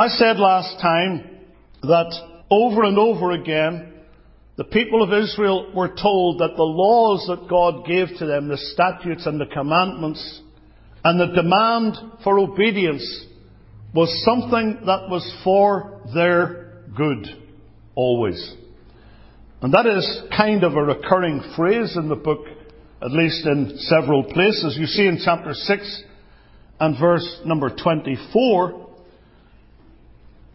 I said last time that over and over again, the people of Israel were told that the laws that God gave to them, the statutes and the commandments, and the demand for obedience was something that was for their good, always. And that is kind of a recurring phrase in the book, at least in several places. You see in chapter 6 and verse number 24,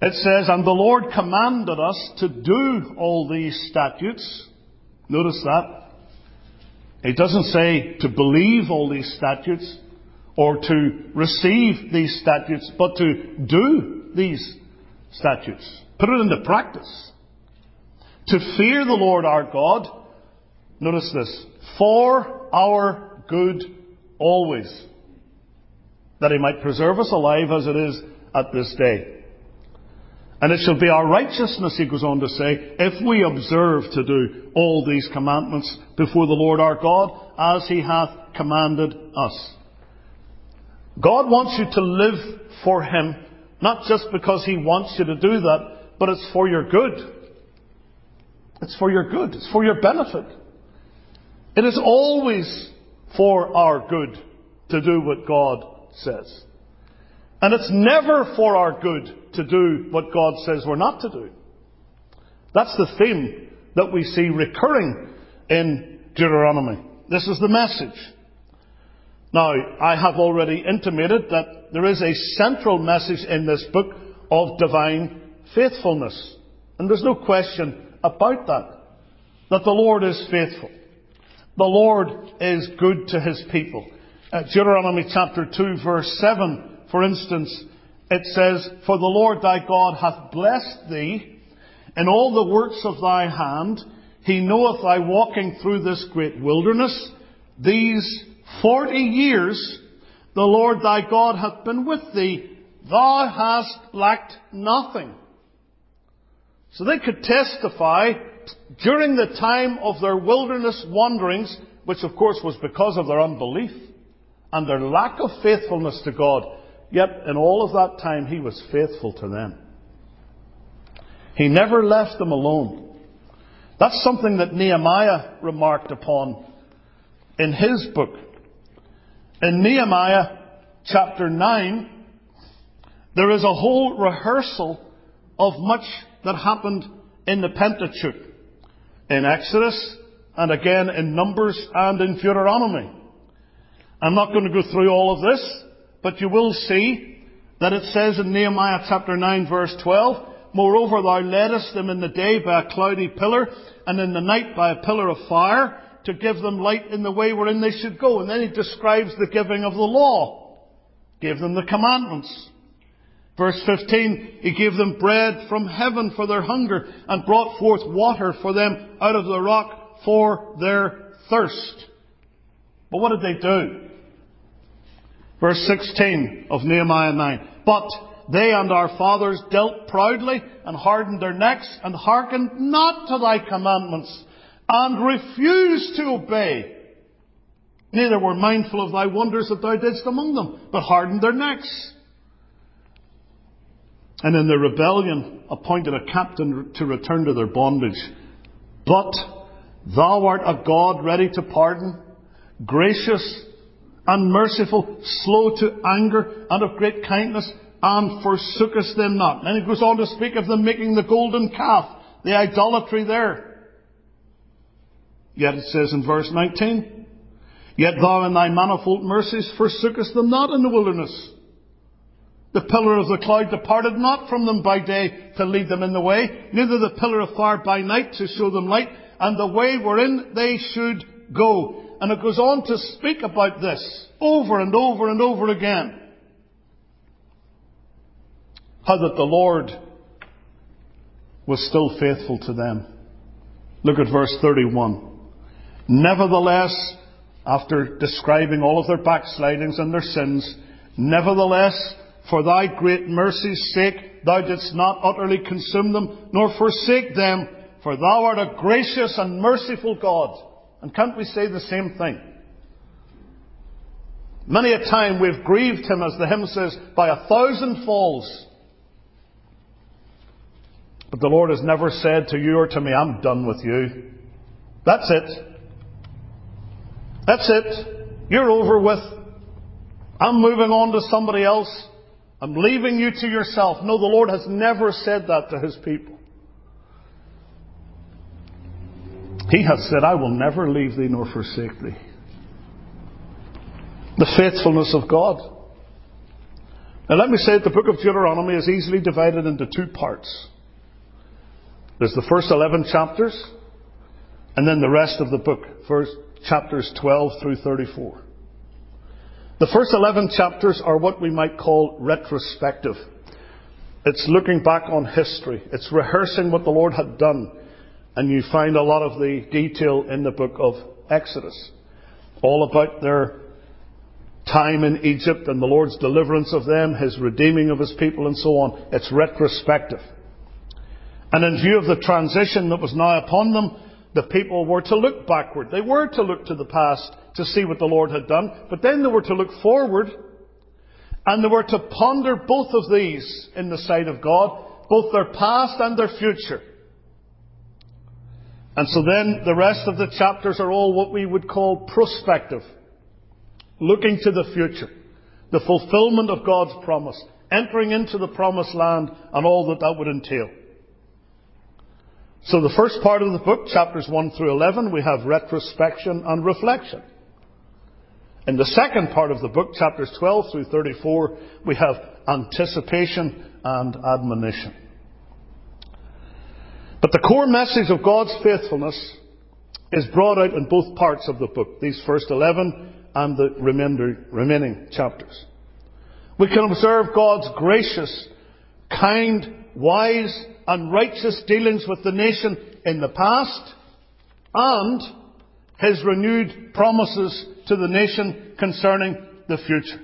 it says, "And the Lord commanded us to do all these statutes." Notice that. It doesn't say to believe all these statutes or to receive these statutes, but to do these statutes. Put it into practice. "To fear the Lord our God," notice this, "for our good always, that He might preserve us alive as it is at this day. And it shall be our righteousness," he goes on to say, "if we observe to do all these commandments before the Lord our God, as He hath commanded us." God wants you to live for Him, not just because He wants you to do that, but it's for your good. It's for your good. It's for your benefit. It is always for our good to do what God says. And it's never for our good to do what God says we're not to do. That's the theme that we see recurring in Deuteronomy. This is the message. Now, I have already intimated that there is a central message in this book of divine faithfulness. And there's no question about that. That the Lord is faithful. The Lord is good to His people. Deuteronomy chapter 2 verse 7. For instance, it says, "For the Lord thy God hath blessed thee in all the works of thy hand. He knoweth thy walking through this great wilderness. These 40 years the Lord thy God hath been with thee. Thou hast lacked nothing." So they could testify during the time of their wilderness wanderings, which of course was because of their unbelief and their lack of faithfulness to God. Yet, in all of that time, He was faithful to them. He never left them alone. That's something that Nehemiah remarked upon in his book. In Nehemiah chapter 9, there is a whole rehearsal of much that happened in the Pentateuch, in Exodus, and again in Numbers and in Deuteronomy. I'm not going to go through all of this. But you will see that it says in Nehemiah chapter 9 verse 12, "Moreover, thou leddest them in the day by a cloudy pillar, and in the night by a pillar of fire, to give them light in the way wherein they should go." And then he describes the giving of the law. Gave them the commandments. Verse 15, "He gave them bread from heaven for their hunger, and brought forth water for them out of the rock for their thirst." But what did they do? Verse 16 of Nehemiah 9. "But they and our fathers dealt proudly and hardened their necks and hearkened not to thy commandments and refused to obey. Neither were mindful of thy wonders that thou didst among them, but hardened their necks. And in their rebellion appointed a captain to return to their bondage. But thou art a God ready to pardon, gracious and merciful, slow to anger, and of great kindness, and forsookest them not." And he goes on to speak of them making the golden calf, the idolatry there. Yet it says in verse 19, "Yet thou in thy manifold mercies forsookest them not in the wilderness. The pillar of the cloud departed not from them by day to lead them in the way, neither the pillar of fire by night to show them light, and the way wherein they should go." And it goes on to speak about this over and over and over again. How that the Lord was still faithful to them. Look at verse 31. "Nevertheless," after describing all of their backslidings and their sins, "nevertheless, for thy great mercy's sake, thou didst not utterly consume them, nor forsake them, for thou art a gracious and merciful God." And can't we say the same thing? Many a time we've grieved Him, as the hymn says, by a thousand falls. But the Lord has never said to you or to me, I'm done with you. That's it. That's it. You're over with. I'm moving on to somebody else. I'm leaving you to yourself. No, the Lord has never said that to His people. He has said, I will never leave thee nor forsake thee. The faithfulness of God. Now let me say that the book of Deuteronomy is easily divided into two parts. There's the first 11 chapters, and then the rest of the book, first chapters 12 through 34. The first 11 chapters are what we might call retrospective. It's looking back on history. It's rehearsing what the Lord had done. And you find a lot of the detail in the book of Exodus. All about their time in Egypt and the Lord's deliverance of them, His redeeming of His people and so on. It's retrospective. And in view of the transition that was now upon them, the people were to look backward. They were to look to the past to see what the Lord had done. But then they were to look forward. And they were to ponder both of these in the sight of God. Both their past and their future. And so then the rest of the chapters are all what we would call prospective. Looking to the future. The fulfillment of God's promise. Entering into the promised land and all that that would entail. So the first part of the book, chapters 1 through 11, we have retrospection and reflection. In the second part of the book, chapters 12 through 34, we have anticipation and admonition. But the core message of God's faithfulness is brought out in both parts of the book, these first 11 and the remaining chapters. We can observe God's gracious, kind, wise, and righteous dealings with the nation in the past, and His renewed promises to the nation concerning the future.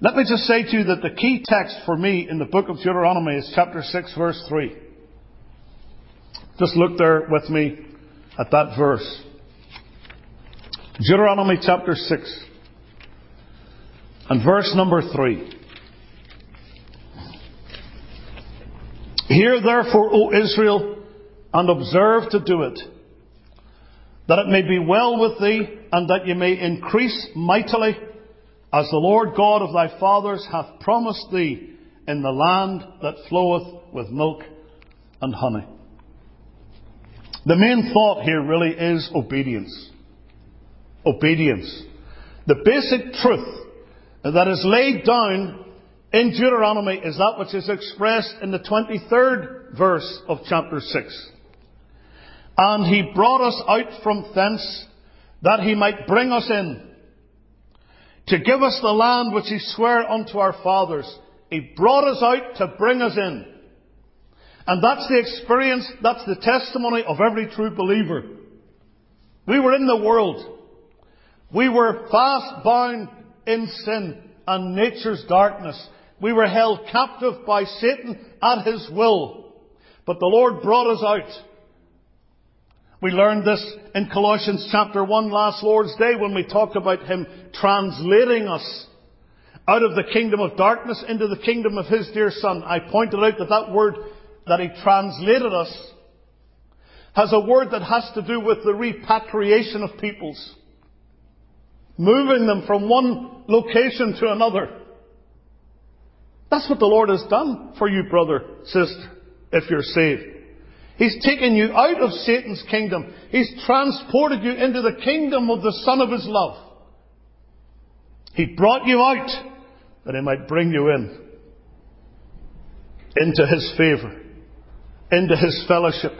Let me just say to you that the key text for me in the book of Deuteronomy is chapter 6, verse 3. Just look there with me at that verse. Deuteronomy chapter 6 and verse number 3. Hear therefore, O Israel, and observe to do it, that it may be well with thee, and that ye may increase mightily, as the Lord God of thy fathers hath promised thee, in the land that floweth with milk and honey. The main thought here really is obedience. Obedience. The basic truth that is laid down in Deuteronomy is that which is expressed in the 23rd verse of chapter 6. And He brought us out from thence, that He might bring us in, to give us the land which He sware unto our fathers. He brought us out to bring us in. And that's the experience, that's the testimony of every true believer. We were in the world. We were fast bound in sin and nature's darkness. We were held captive by Satan at his will. But the Lord brought us out. We learned this in Colossians chapter 1 last Lord's Day when we talked about Him translating us out of the kingdom of darkness into the kingdom of His dear Son. I pointed out that word that He translated us has a word that has to do with the repatriation of peoples. Moving them from one location to another. That's what the Lord has done for you, brother, sister, if you're saved. He's taken you out of Satan's kingdom. He's transported you into the kingdom of the Son of His love. He brought you out that He might bring you in. Into His favour. Into His fellowship.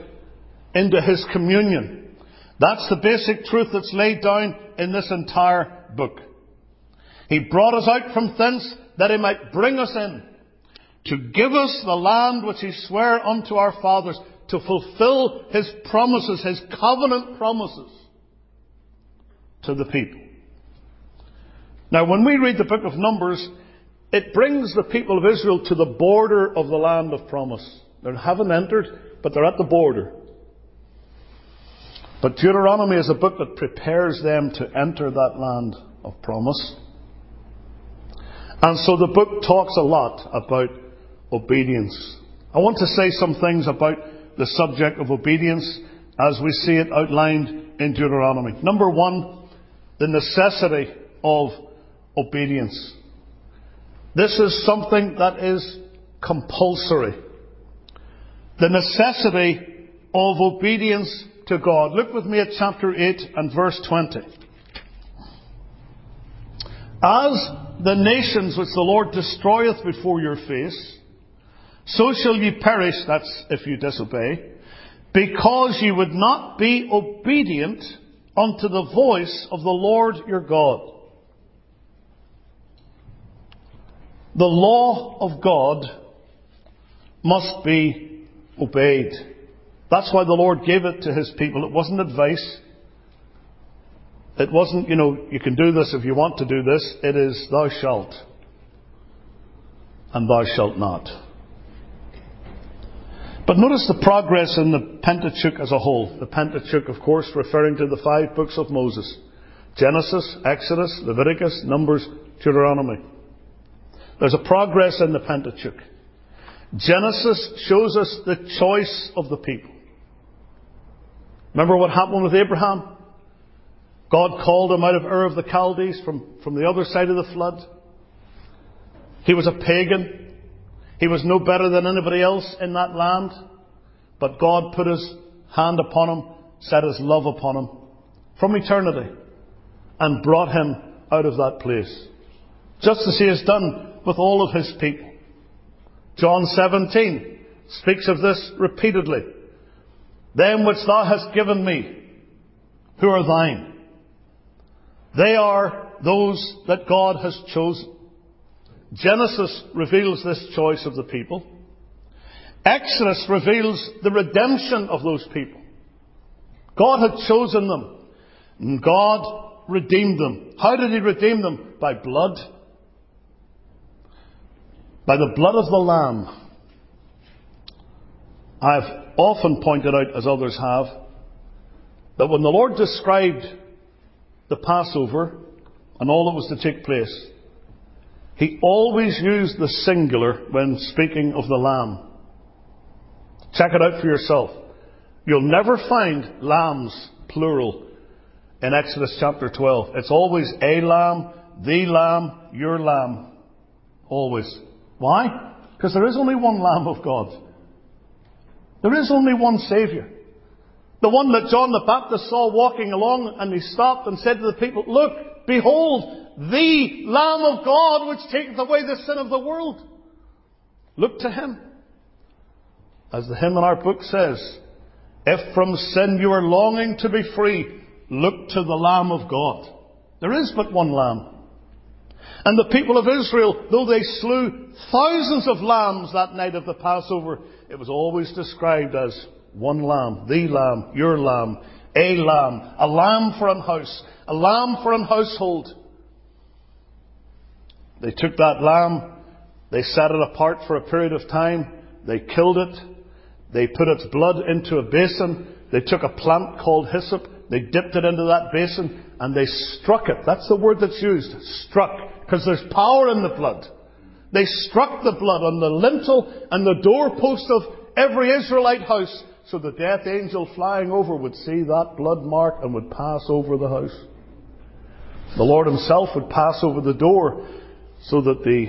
Into His communion. That's the basic truth that's laid down in this entire book. He brought us out from thence that He might bring us in, to give us the land which He sware unto our fathers, to fulfill His promises, His covenant promises to the people. Now, when we read the book of Numbers, it brings the people of Israel to the border of the land of promise. They haven't entered, but they're at the border. But Deuteronomy is a book that prepares them to enter that land of promise. And so the book talks a lot about obedience I want to say some things about the subject of obedience as we see it outlined in Deuteronomy. Number one, the necessity of obedience. This is something that is compulsory. The necessity of obedience to God. Look with me at chapter 8 and verse 20. As the nations which the Lord destroyeth before your face, so shall ye perish, that's if you disobey, because ye would not be obedient unto the voice of the Lord your God. The law of God must be obeyed. That's why the Lord gave it to His people. It wasn't advice. It wasn't, you can do this if you want to do this. It is, thou shalt, and thou shalt not. But notice the progress in the Pentateuch as a whole. The Pentateuch, of course, referring to the 5 books of Moses. Genesis, Exodus, Leviticus, Numbers, Deuteronomy. There's a progress in the Pentateuch. Genesis shows us the choice of the people. Remember what happened with Abraham? God called him out of Ur of the Chaldees from the other side of the flood. He was a pagan. He was no better than anybody else in that land. But God put His hand upon him, set His love upon him from eternity, and brought him out of that place. Just as He has done with all of His people. John 17 speaks of this repeatedly. Them which Thou hast given me, who are Thine. They are those that God has chosen. Genesis reveals this choice of the people. Exodus reveals the redemption of those people. God had chosen them, and God redeemed them. How did He redeem them? By blood. By the blood of the Lamb. I've often pointed out, as others have, that when the Lord described the Passover and all that was to take place, He always used the singular when speaking of the Lamb. Check it out for yourself. You'll never find lambs, plural, in Exodus chapter 12. It's always a lamb, the lamb, your lamb. Always. Why? Because there is only one Lamb of God. There is only one Saviour. The one that John the Baptist saw walking along, and he stopped and said to the people, "Look, behold, the Lamb of God which taketh away the sin of the world." Look to Him. As the hymn in our book says, if from sin you are longing to be free, look to the Lamb of God. There is but one Lamb. And the people of Israel, though they slew thousands of lambs that night of the Passover, it was always described as one Lamb, the Lamb, your Lamb, a Lamb, a Lamb for an house, a Lamb for an household. They took that lamb, they set it apart for a period of time, they killed it, they put its blood into a basin, they took a plant called hyssop, they dipped it into that basin, and they struck it. That's the word that's used, struck, because there's power in the blood. They struck the blood on the lintel and the doorpost of every Israelite house, so the death angel flying over would see that blood mark and would pass over the house. The Lord Himself would pass over the door so that the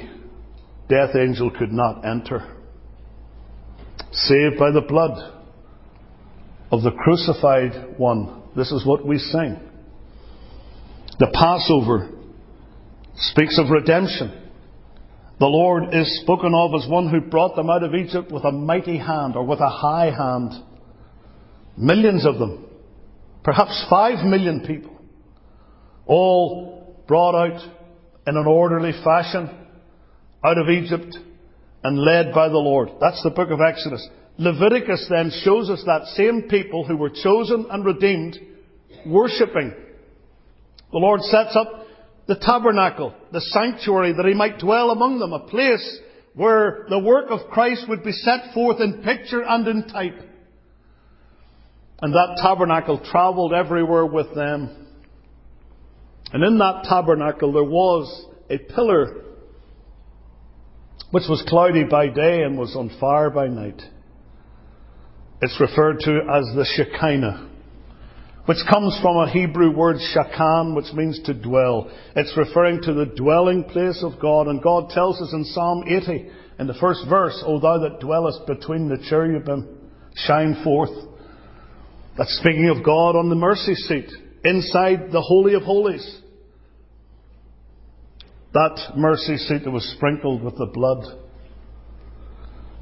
death angel could not enter. Saved by the blood of the crucified One. This is what we sing. The Passover speaks of redemption. The Lord is spoken of as one who brought them out of Egypt with a mighty hand, or with a high hand. Millions of them. Perhaps 5 million people. All brought out in an orderly fashion out of Egypt and led by the Lord. That's the book of Exodus. Leviticus then shows us that same people who were chosen and redeemed worshipping. The Lord sets up the tabernacle, the sanctuary, that He might dwell among them. A place where the work of Christ would be set forth in picture and in type. And that tabernacle travelled everywhere with them. And in that tabernacle there was a pillar which was cloudy by day and was on fire by night. It's referred to as the Shekinah, which comes from a Hebrew word shakan, which means to dwell. It's referring to the dwelling place of God. And God tells us in Psalm 80, in the first verse, O thou that dwellest between the cherubim, shine forth. That's speaking of God on the mercy seat, inside the Holy of Holies. That mercy seat that was sprinkled with the blood.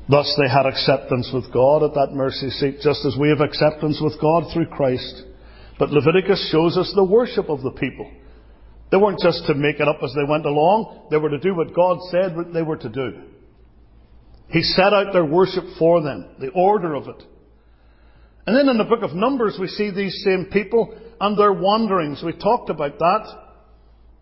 Thus they had acceptance with God at that mercy seat, just as we have acceptance with God through Christ. But Leviticus shows us the worship of the people. They weren't just to make it up as they went along. They were to do what God said they were to do. He set out their worship for them, the order of it. And then in the book of Numbers we see these same people and their wanderings. We talked about that.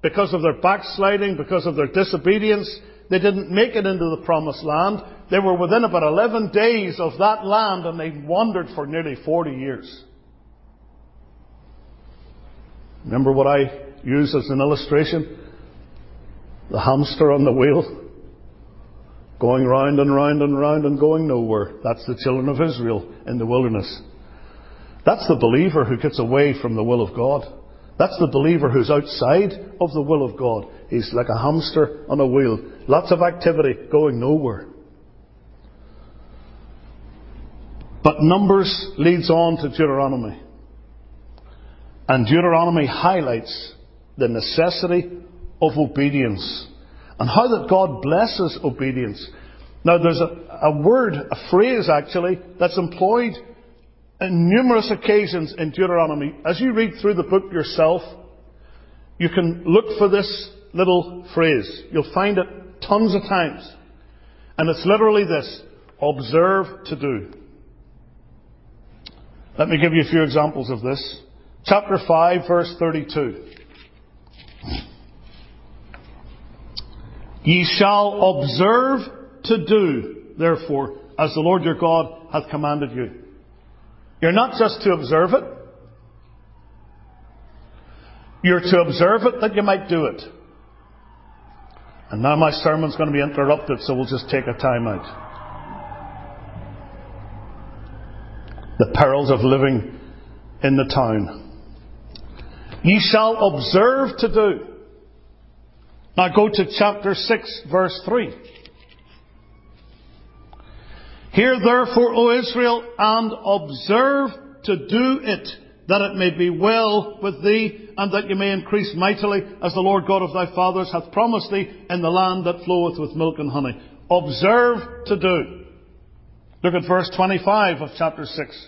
Because of their backsliding, because of their disobedience, they didn't make it into the promised land. They were within about 11 days of that land and they wandered for nearly 40 years. Remember what I used as an illustration? The hamster on the wheel. Going round and round and round and going nowhere. That's the children of Israel in the wilderness. That's the believer who gets away from the will of God. That's the believer who's outside of the will of God. He's like a hamster on a wheel. Lots of activity, going nowhere. But Numbers leads on to Deuteronomy. And Deuteronomy highlights the necessity of obedience. And how that God blesses obedience. Now there's a word, a phrase actually, that's employed on numerous occasions in Deuteronomy. As you read through the book yourself, you can look for this little phrase. You'll find it tons of times. And it's literally this, observe to do. Let me give you a few examples of this. Chapter 5, verse 32. Ye shall observe to do, therefore, as the Lord your God hath commanded you. You're not just to observe it. You're to observe it that you might do it. And now my sermon's going to be interrupted, so we'll just take a time out. The perils of living in the town. Ye shall observe to do. Now go to chapter 6, verse 3. Hear therefore, O Israel, and observe to do it, that it may be well with thee, and that you may increase mightily, as the Lord God of thy fathers hath promised thee, in the land that floweth with milk and honey. Observe to do. Look at verse 25 of chapter 6.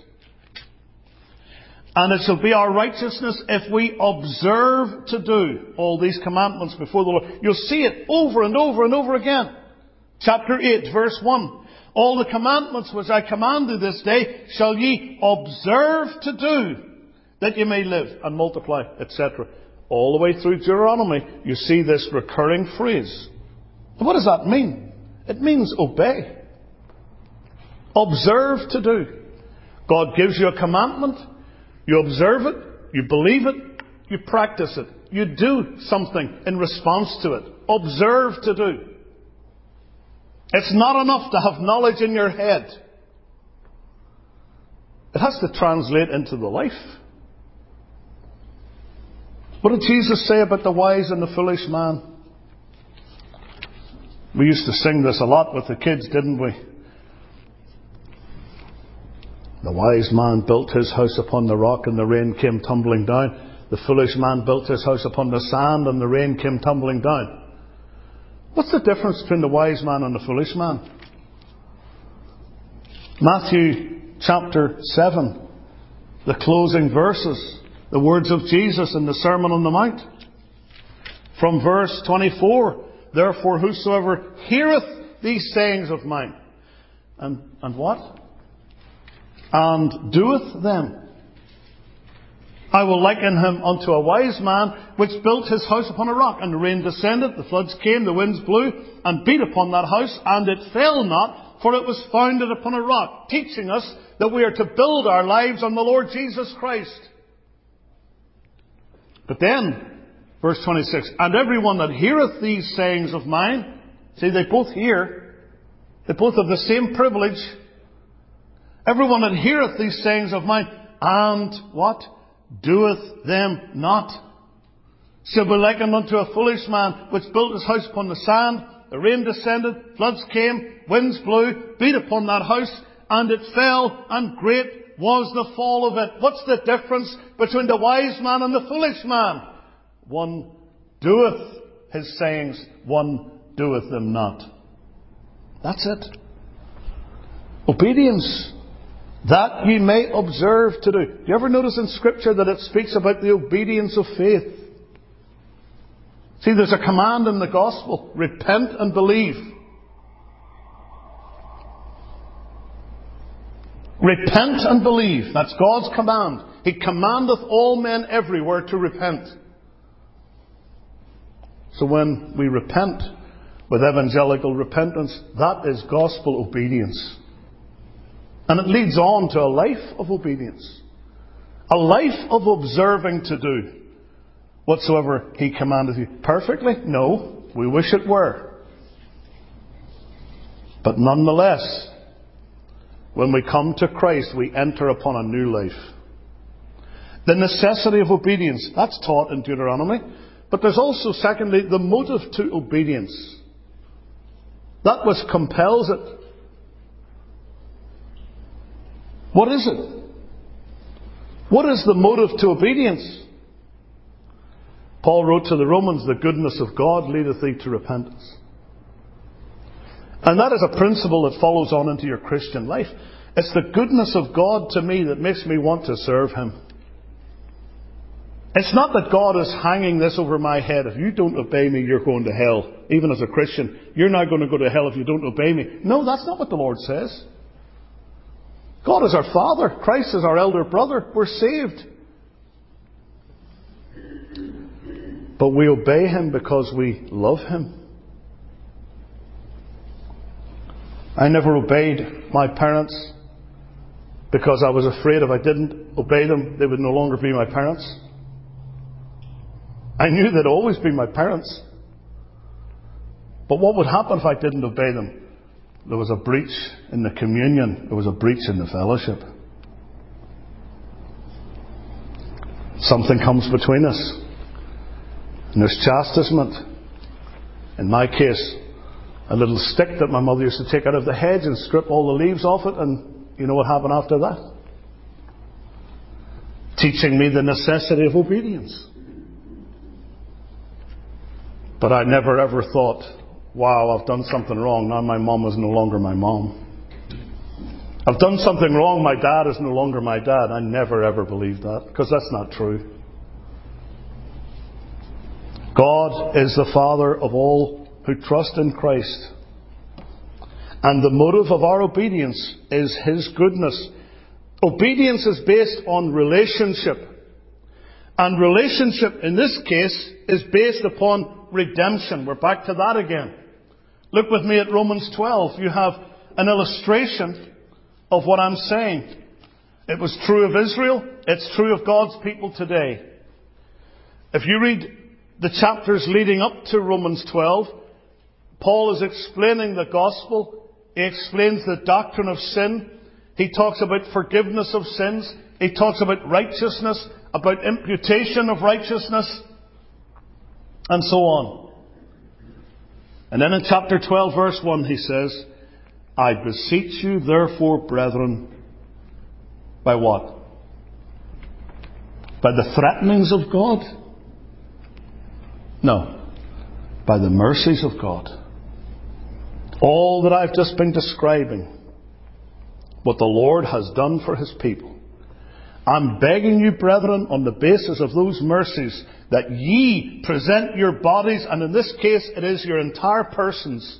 And it shall be our righteousness if we observe to do all these commandments before the Lord. You'll see it over and over and over again. Chapter 8, verse 1. All the commandments which I command thee this day shall ye observe to do, that ye may live and multiply, etc. All the way through Deuteronomy, you see this recurring phrase. What does that mean? It means obey. Observe to do. God gives you a commandment. You observe it. You believe it. You practice it. You do something in response to it. Observe to do. It's not enough to have knowledge in your head. It has to translate into the life. What did Jesus say about the wise and the foolish man? We used to sing this a lot with the kids, didn't we? The wise man built his house upon the rock and the rain came tumbling down. The foolish man built his house upon the sand and the rain came tumbling down. What's the difference between the wise man and the foolish man? Matthew chapter 7, the closing verses, the words of Jesus in the Sermon on the Mount. From verse 24, therefore whosoever heareth these sayings of mine, and what? And doeth them, I will liken him unto a wise man, which built his house upon a rock. And the rain descended, the floods came, the winds blew, and beat upon that house, and it fell not, for it was founded upon a rock, teaching us that we are to build our lives on the Lord Jesus Christ. But then, verse 26, and everyone that heareth these sayings of mine, see, they both hear, that both have the same privilege. Everyone that heareth these sayings of mine, and what? Doeth them not, shall be likened unto a foolish man, which built his house upon the sand. The rain descended, floods came, winds blew, beat upon that house, and it fell, and great was the fall of it. What's the difference between the wise man and the foolish man? One doeth his sayings, one doeth them not. That's it. Obedience, that ye may observe to do. Do you ever notice in Scripture that it speaks about the obedience of faith? See, there's a command in the Gospel. Repent and believe. Repent and believe. That's God's command. He commandeth all men everywhere to repent. So when we repent with evangelical repentance, that is gospel obedience. And it leads on to a life of obedience. A life of observing to do whatsoever He commandeth you. Perfectly? No. We wish it were. But nonetheless, when we come to Christ, we enter upon a new life. The necessity of obedience, that's taught in Deuteronomy. But there's also, secondly, the motive to obedience. That which compels it. What is it? What is the motive to obedience? Paul wrote to the Romans, the goodness of God leadeth thee to repentance. And that is a principle that follows on into your Christian life. It's the goodness of God to me that makes me want to serve Him. It's not that God is hanging this over my head. If you don't obey me, you're going to hell. Even as a Christian, you're now going to go to hell if you don't obey me. No, that's not what the Lord says. God is our Father. Christ is our elder brother. We're saved. But we obey Him because we love Him. I never obeyed my parents because I was afraid if I didn't obey them, they would no longer be my parents. I knew they'd always be my parents. But what would happen if I didn't obey them? There was a breach in the communion. There was a breach in the fellowship. Something comes between us. And there's chastisement. In my case, a little stick that my mother used to take out of the hedge and strip all the leaves off it. And you know what happened after that? Teaching me the necessity of obedience. But I never ever thought, wow, I've done something wrong. Now my mom is no longer my mom. I've done something wrong. My dad is no longer my dad. I never ever believed that, because that's not true. God is the Father of all who trust in Christ. And the motive of our obedience is His goodness. Obedience is based on relationship. And relationship, in this case, is based upon redemption. We're back to that again. Look with me at Romans 12. You have an illustration of what I'm saying. It was true of Israel. It's true of God's people today. If you read the chapters leading up to Romans 12, Paul is explaining the gospel. He explains the doctrine of sin. He talks about forgiveness of sins. He talks about righteousness, about imputation of righteousness, and so on. And then in chapter 12, verse 1, he says, I beseech you, therefore, brethren, by what? By the threatenings of God? No. By the mercies of God. All that I've just been describing, what the Lord has done for His people. I'm begging you, brethren, on the basis of those mercies, that ye present your bodies, and in this case it is your entire persons,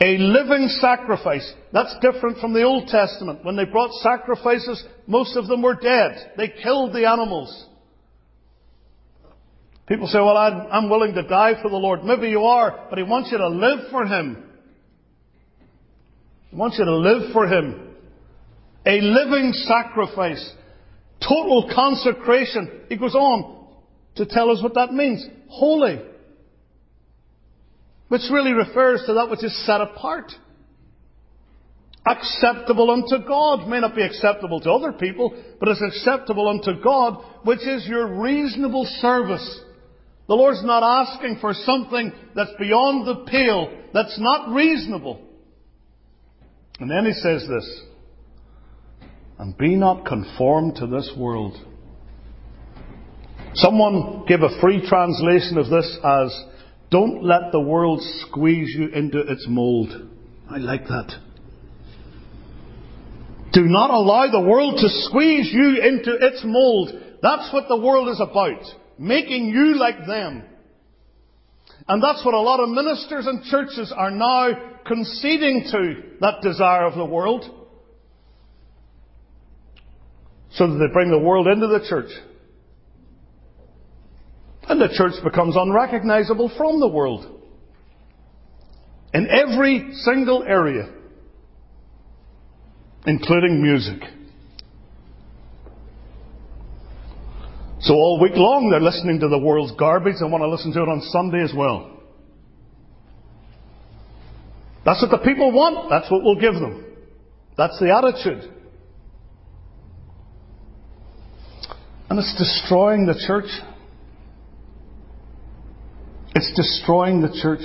a living sacrifice. That's different from the Old Testament. When they brought sacrifices, most of them were dead. They killed the animals. People say, well, I'm willing to die for the Lord. Maybe you are, but He wants you to live for Him. He wants you to live for Him. A living sacrifice. Total consecration. He goes on to tell us what that means. Holy. which really refers to that which is set apart. Acceptable unto God may not be acceptable to other people, but it's acceptable unto God, which is your reasonable service. The Lord's not asking for something that's beyond the pale, that's not reasonable. And then He says this, and be not conformed to this world. Someone gave a free translation of this as, don't let the world squeeze you into its mould. I like that. Do not allow the world to squeeze you into its mould. That's what the world is about. Making you like them. And that's what a lot of ministers and churches are now conceding to, that desire of the world. So that they bring the world into the church. And the church becomes unrecognizable from the world. In every single area. Including music. So all week long they're listening to the world's garbage and want to listen to it on Sunday as well. That's what the people want. That's what we'll give them. That's the attitude. And it's destroying the church. It's destroying the church.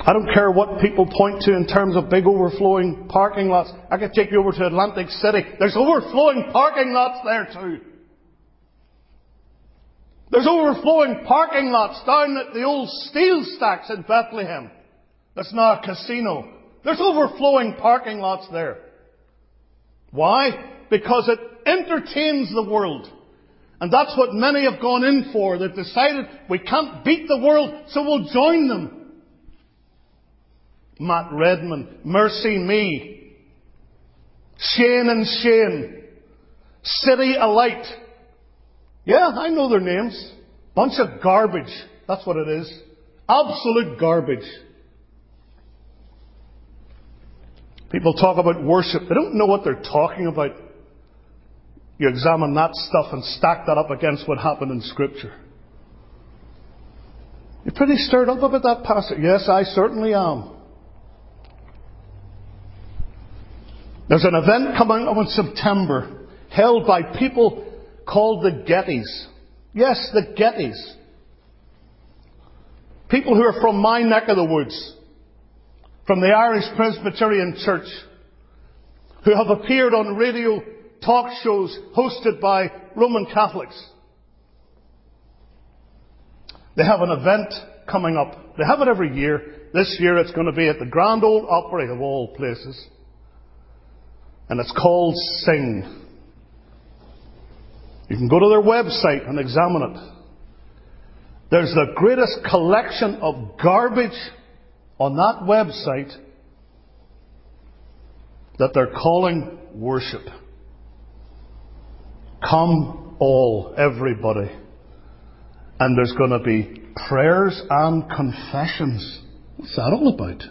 I don't care what people point to in terms of big overflowing parking lots. I could take you over to Atlantic City. There's overflowing parking lots there too. There's overflowing parking lots down at the old steel stacks in Bethlehem. That's now a casino. There's overflowing parking lots there. Why? Because it entertains the world. And that's what many have gone in for. They've decided we can't beat the world, so we'll join them. Matt Redman, Mercy Me, Shane and Shane, City Alight. Yeah, I know their names. Bunch of garbage. That's what it is. Absolute garbage. People talk about worship. They don't know what they're talking about. You examine that stuff and stack that up against what happened in Scripture. You're pretty stirred up about that passage. Yes, I certainly am. There's an event coming up in September held by people called the Gettys. Yes, the Gettys. People who are from my neck of the woods. From the Irish Presbyterian Church. Who have appeared on radio talk shows hosted by Roman Catholics. They have an event coming up. They have it every year. This year it's going to be at the Grand Ole Opry of all places. And it's called Sing. You can go to their website and examine it. There's the greatest collection of garbage on that website that they're calling worship. Come all, everybody. And there's going to be prayers and confessions. What's that all about?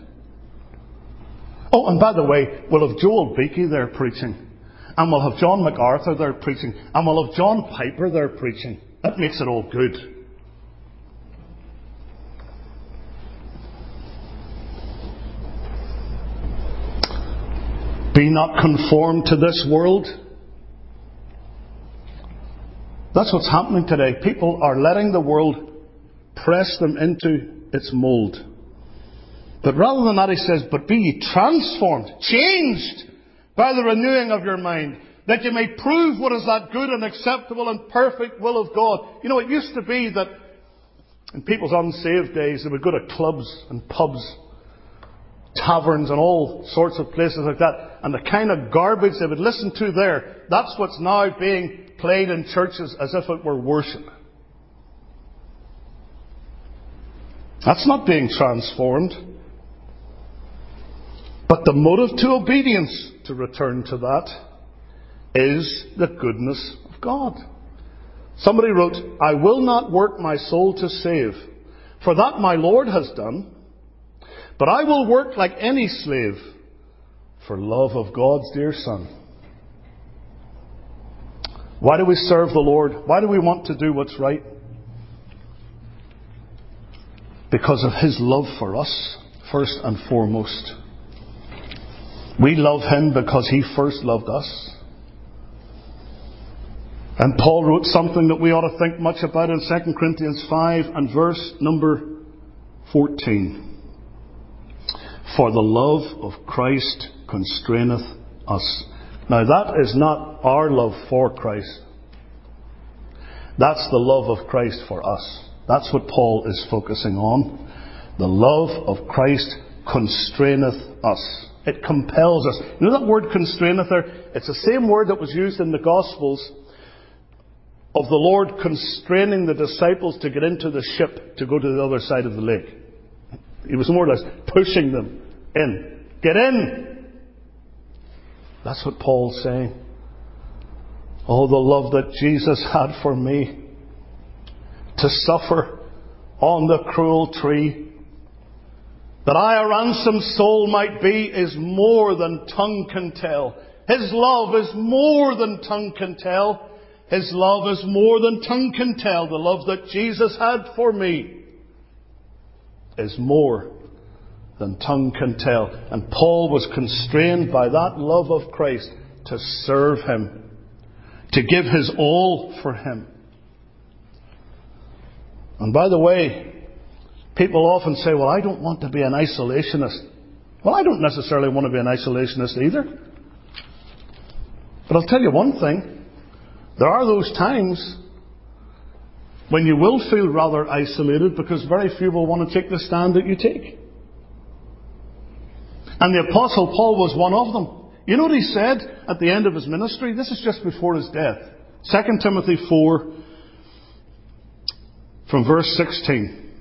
Oh, and by the way, we'll have Joel Beakey there preaching. And we'll have John MacArthur there preaching. And we'll have John Piper there preaching. That makes it all good. Be not conformed to this world. That's what's happening today. People are letting the world press them into its mould. But rather than that, He says, but be ye transformed, changed by the renewing of your mind, that you may prove what is that good and acceptable and perfect will of God. You know, it used to be that in people's unsaved days, they would go to clubs and pubs, taverns and all sorts of places like that. And the kind of garbage they would listen to there, that's what's now being played in churches as if it were worship. That's not being transformed. But the motive to obedience, to return to that, is the goodness of God. Somebody wrote, I will not work my soul to save, for that my Lord has done. But I will work like any slave, for love of God's dear Son. Why do we serve the Lord? Why do we want to do what's right? because of his love for us, first and foremost. We love him because he first loved us. And Paul wrote something that we ought to think much about in 2 Corinthians 5 and verse number 14. For the love of Christ constraineth us. Now that is not our love for Christ. That's the love of Christ for us. That's what Paul is focusing on. The love of Christ constraineth us. It compels us. You know that word constraineth there? It's the same word that was used in the Gospels of the Lord constraining the disciples to get into the ship to go to the other side of the lake. He was more or less pushing them in. Get in! That's what Paul's saying. Oh, the love that Jesus had for me, to suffer on the cruel tree, that I a ransomed soul might be, is more than tongue can tell. His love is more than tongue can tell. His love is more than tongue can tell. The love that Jesus had for me is more than tongue can tell. And Paul was constrained by that love of Christ to serve him, to give his all for him. And by the way, people often say, well, I don't want to be an isolationist. Well, I don't necessarily want to be an isolationist either. But I'll tell you one thing. There are those times when you will feel rather isolated because very few will want to take the stand that you take. And the Apostle Paul was one of them. You know what he said at the end of his ministry? This is just before his death. 2 Timothy 4, from verse 16.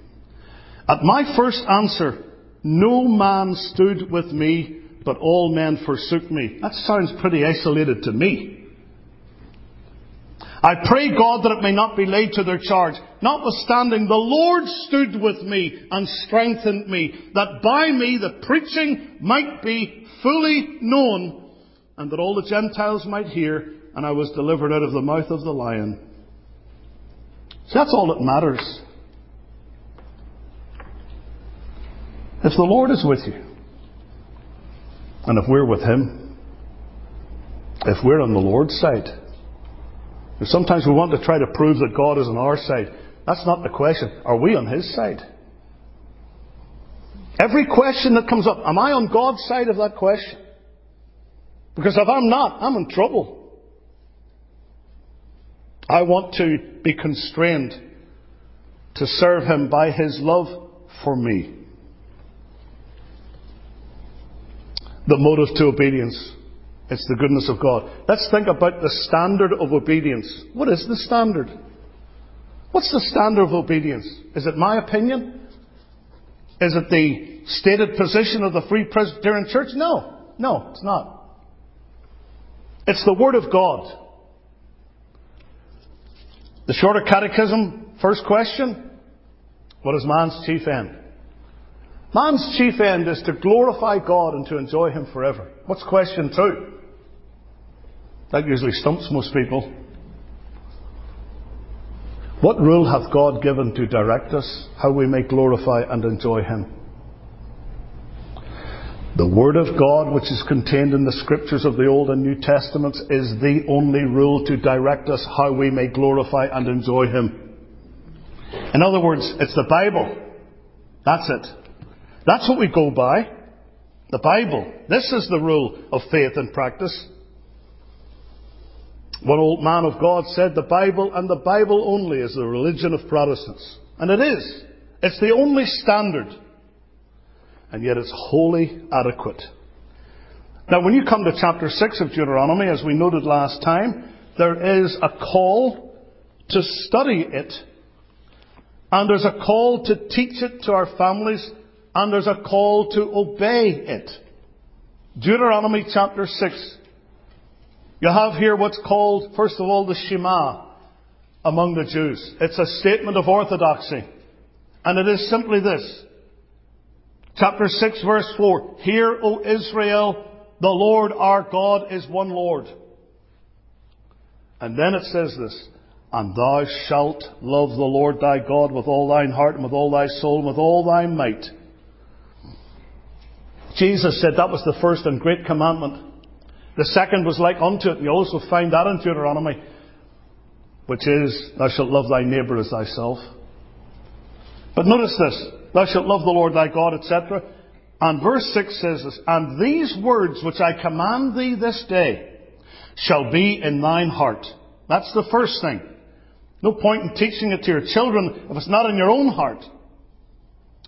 At my first answer, no man stood with me, but all men forsook me. That sounds pretty isolated to me. I pray God that it may not be laid to their charge. Notwithstanding, the Lord stood with me and strengthened me, that by me the preaching might be fully known, and that all the Gentiles might hear, and I was delivered out of the mouth of the lion. So that's all that matters. If the Lord is with you, and if we're with him, if we're on the Lord's side. Sometimes we want to try to prove that God is on our side. That's not the question. Are we on his side? Every question that comes up, am I on God's side of that question? Because if I'm not, I'm in trouble. I want to be constrained to serve him by his love for me. The motive to obedience. It's the goodness of God. Let's think about the standard of obedience. What is the standard? What's the standard of obedience? Is it my opinion? Is it the stated position of the Free Presbyterian Church? No, it's not. It's the Word of God. The Shorter Catechism, first question. What is man's chief end? Man's chief end is to glorify God and to enjoy him forever. What's question two? That usually stumps most people. What rule hath God given to direct us how we may glorify and enjoy him? The Word of God, which is contained in the Scriptures of the Old and New Testaments, is the only rule to direct us how we may glorify and enjoy him. In other words, it's the Bible. That's it. That's what we go by. The Bible. This is the rule of faith and practice. One old man of God said, the Bible and the Bible only is the religion of Protestants. And it is. It's the only standard. And yet it's wholly adequate. Now when you come to chapter 6 of Deuteronomy, as we noted last time, there is a call to study it. And there's a call to teach it to our families. And there's a call to obey it. Deuteronomy chapter 6. You have here what's called, first of all, the Shema among the Jews. It's a statement of orthodoxy. And it is simply this. Chapter 6 verse 4. Hear, O Israel, the Lord our God is one Lord. And then it says this. And thou shalt love the Lord thy God with all thine heart and with all thy soul and with all thy might. Jesus said that was the first and great commandment. The second was like unto it. We also find that in Deuteronomy, which is, thou shalt love thy neighbour as thyself. But notice this, thou shalt love the Lord thy God, etc. And verse 6 says this, and these words which I command thee this day shall be in thine heart. That's the first thing. No point in teaching it to your children if it's not in your own heart.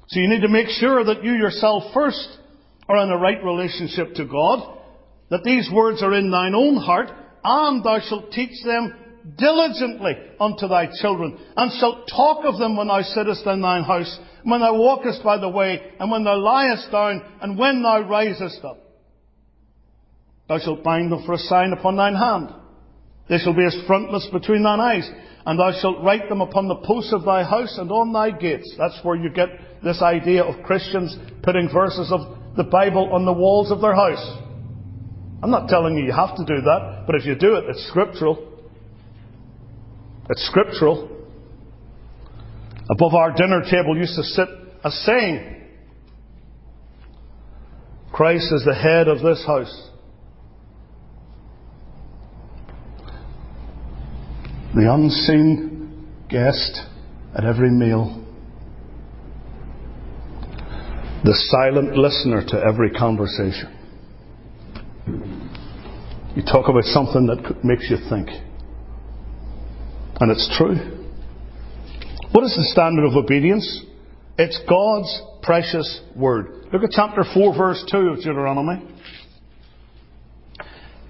So you need to make sure that you yourself first are in a right relationship to God, that these words are in thine own heart, and thou shalt teach them diligently unto thy children, and shalt talk of them when thou sittest in thine house, when thou walkest by the way, and when thou liest down, and when thou risest up. Thou shalt bind them for a sign upon thine hand. They shall be as frontlets between thine eyes, and thou shalt write them upon the posts of thy house and on thy gates. That's where you get this idea of Christians putting verses of the Bible on the walls of their house. I'm not telling you have to do that, but if you do it, it's scriptural. It's scriptural. Above our dinner table used to sit a saying, Christ is the head of this house. The unseen guest at every meal. The silent listener to every conversation. You talk about something that makes you think. And it's true. What is the standard of obedience? It's God's precious word. Look at chapter 4, verse 2 of Deuteronomy.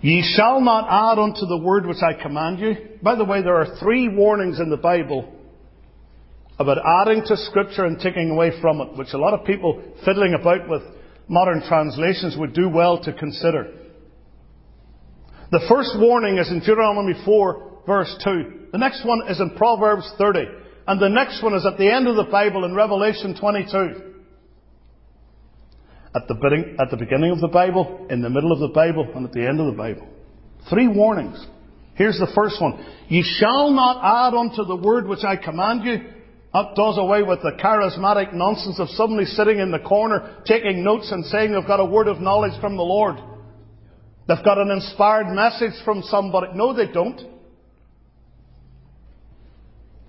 Ye shall not add unto the word which I command you. By the way, there are three warnings in the Bible about adding to Scripture and taking away from it, which a lot of people fiddling about with modern translations would do well to consider. The first warning is in Deuteronomy 4, verse 2. The next one is in Proverbs 30. And the next one is at the end of the Bible in Revelation 22. At the beginning of the Bible, in the middle of the Bible, and at the end of the Bible. Three warnings. Here's the first one. Ye shall not add unto the word which I command you. That does away with the charismatic nonsense of suddenly sitting in the corner, taking notes and saying they've got a word of knowledge from the Lord. They've got an inspired message from somebody. No, they don't.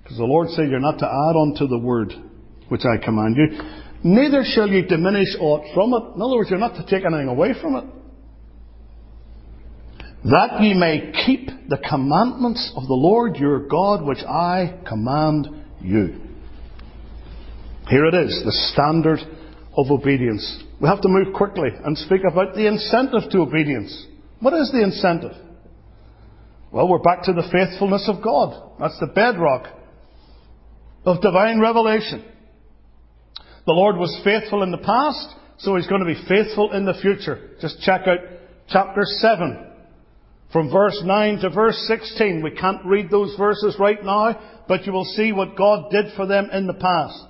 Because the Lord said, you're not to add unto the word which I command you. Neither shall you diminish aught from it. In other words, you're not to take anything away from it. That ye may keep the commandments of the Lord your God, which I command you. Here it is, the standard of obedience. We have to move quickly and speak about the incentive to obedience. What is the incentive? Well, we're back to the faithfulness of God. That's the bedrock of divine revelation. The Lord was faithful in the past, so He's going to be faithful in the future. Just check out chapter 7, from verse 9 to verse 16. We can't read those verses right now, but you will see what God did for them in the past.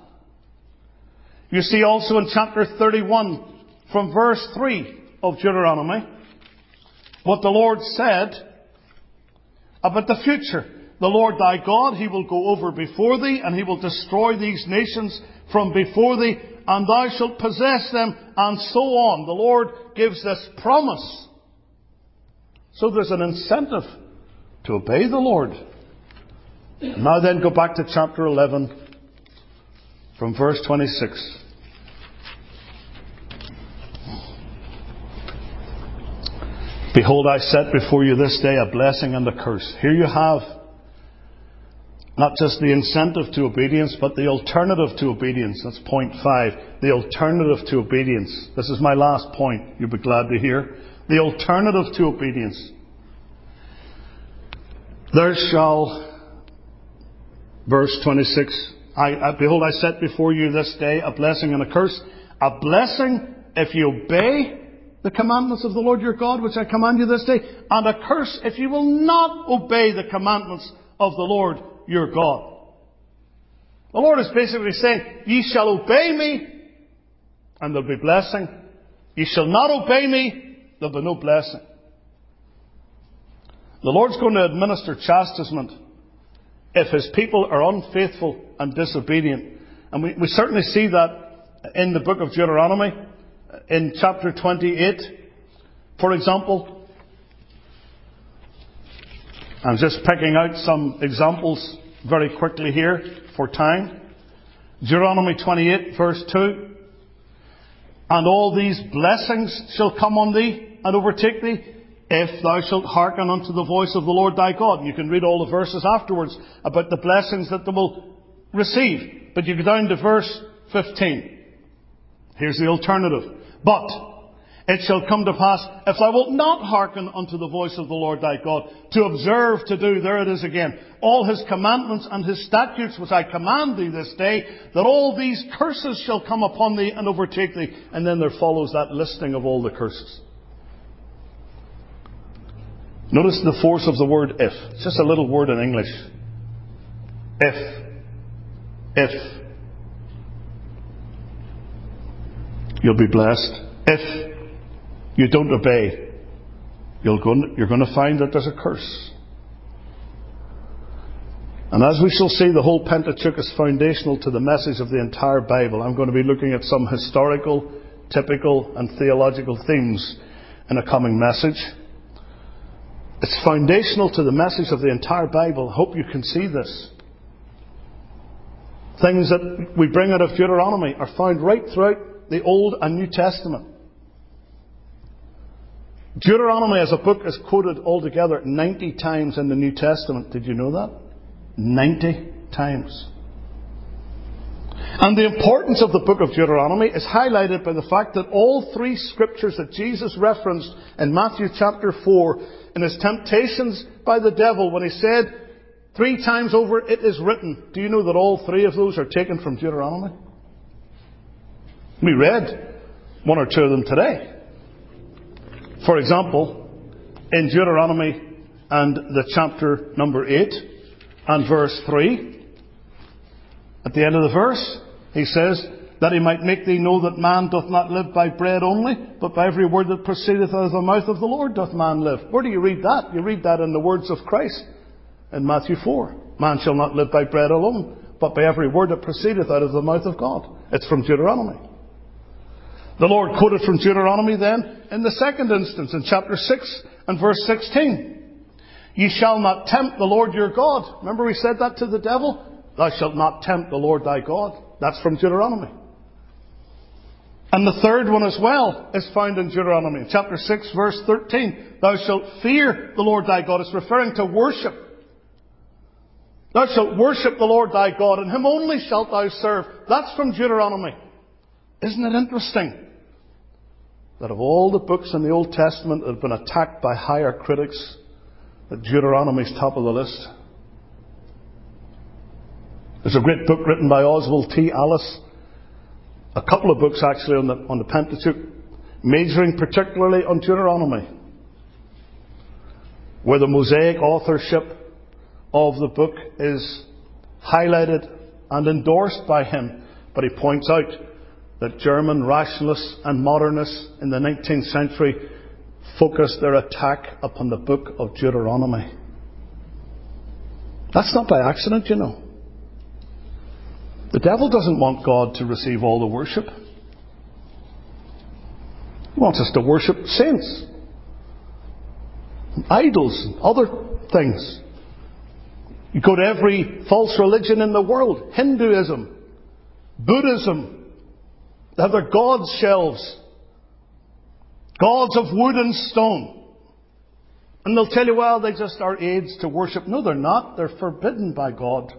You see also in chapter 31, from verse 3 of Deuteronomy, what the Lord said about the future. The Lord thy God, He will go over before thee, and He will destroy these nations from before thee, and thou shalt possess them, and so on. The Lord gives this promise. So there's an incentive to obey the Lord. And now then go back to chapter 11 from verse 26. Behold, I set before you this day a blessing and a curse. Here you have not just the incentive to obedience, but the alternative to obedience. That's point 5. The alternative to obedience. This is my last point, you'll be glad to hear. The alternative to obedience. There shall, verse 26, Behold, I set before you this day a blessing and a curse. A blessing if you obey the commandments of the Lord your God, which I command you this day. And a curse if you will not obey the commandments of the Lord your God. The Lord is basically saying, ye shall obey me, and there'll be blessing. Ye shall not obey me, there'll be no blessing. The Lord's going to administer chastisement if his people are unfaithful and disobedient. And we certainly see that in the book of Deuteronomy, in chapter 28, for example. I'm just picking out some examples very quickly here for time. Deuteronomy 28 verse 2. And all these blessings shall come on thee and overtake thee, if thou shalt hearken unto the voice of the Lord thy God. And you can read all the verses afterwards about the blessings that they will receive. But you go down to verse 15. Here's the alternative. But it shall come to pass, if thou wilt not hearken unto the voice of the Lord thy God, to observe, to do, there it is again, all his commandments and his statutes which I command thee this day, that all these curses shall come upon thee and overtake thee. And then there follows that listing of all the curses. Notice the force of the word if. It's just a little word in English. If. If. You'll be blessed. If you don't obey, you're going to find that there's a curse. And as we shall see, the whole Pentateuch is foundational to the message of the entire Bible. I'm going to be looking at some historical, typical and theological themes in a coming message. It's foundational to the message of the entire Bible. I hope you can see this. Things that we bring out of Deuteronomy are found right throughout the Old and New Testament. Deuteronomy as a book is quoted altogether 90 times in the New Testament. Did you know that? 90 times. And the importance of the book of Deuteronomy is highlighted by the fact that all three scriptures that Jesus referenced in Matthew chapter 4 in his temptations by the devil, when he said three times over, it is written. Do you know that all three of those are taken from Deuteronomy? We read one or two of them today. For example, in Deuteronomy and the chapter number 8 and verse 3, at the end of the verse, he says, that he might make thee know that man doth not live by bread only, but by every word that proceedeth out of the mouth of the Lord doth man live. Where do you read that? You read that in the words of Christ in Matthew 4. Man shall not live by bread alone, but by every word that proceedeth out of the mouth of God. It's from Deuteronomy. The Lord quoted from Deuteronomy then in the second instance in chapter 6 and verse 16. Ye shall not tempt the Lord your God. Remember we said that to the devil? Thou shalt not tempt the Lord thy God. That's from Deuteronomy. And the third one as well is found in Deuteronomy. Chapter 6 verse 13. Thou shalt fear the Lord thy God. It's referring to worship. Thou shalt worship the Lord thy God, and him only shalt thou serve. That's from Deuteronomy. Isn't it interesting that of all the books in the Old Testament that have been attacked by higher critics, that Deuteronomy's top of the list? There's a great book written by Oswald T. Allis, a couple of books actually on the Pentateuch, majoring particularly on Deuteronomy, where the Mosaic authorship of the book is highlighted and endorsed by him. But he points out that German rationalists and modernists in the 19th century focused their attack upon the book of Deuteronomy. That's not by accident, you know. The devil doesn't want God to receive all the worship. He wants us to worship saints, and idols, and other things. You go to every false religion in the world, Hinduism, Buddhism, they have their gods' shelves. Gods of wood and stone. And they'll tell you, well, they just are aids to worship. No, they're not. They're forbidden by God.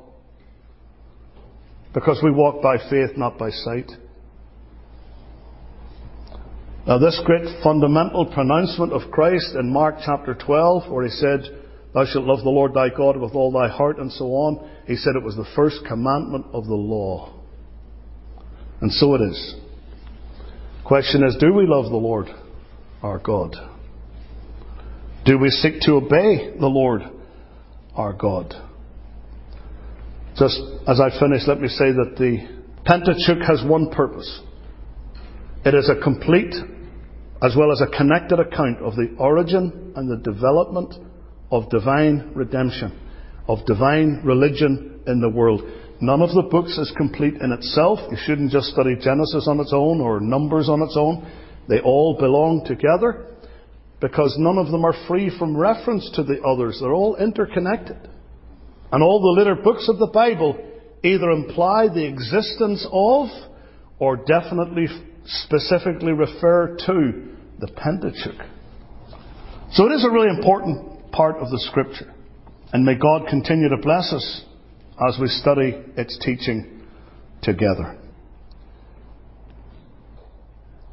Because we walk by faith, not by sight. Now, this great fundamental pronouncement of Christ in Mark chapter 12, where he said, thou shalt love the Lord thy God with all thy heart, and so on. He said it was the first commandment of the law. And so it is. Question is, do we love the Lord our God? Do we seek to obey the Lord our God? Just as I finish, let me say that the Pentateuch has one purpose. It is a complete as well as a connected account of the origin and the development of divine redemption. of divine religion in the world. None of the books is complete in itself. You shouldn't just study Genesis on its own or Numbers on its own. They all belong together because none of them are free from reference to the others. They're all interconnected. And all the later books of the Bible either imply the existence of or definitely specifically refer to the Pentateuch. So it is a really important part of the Scripture. And may God continue to bless us as we study its teaching together.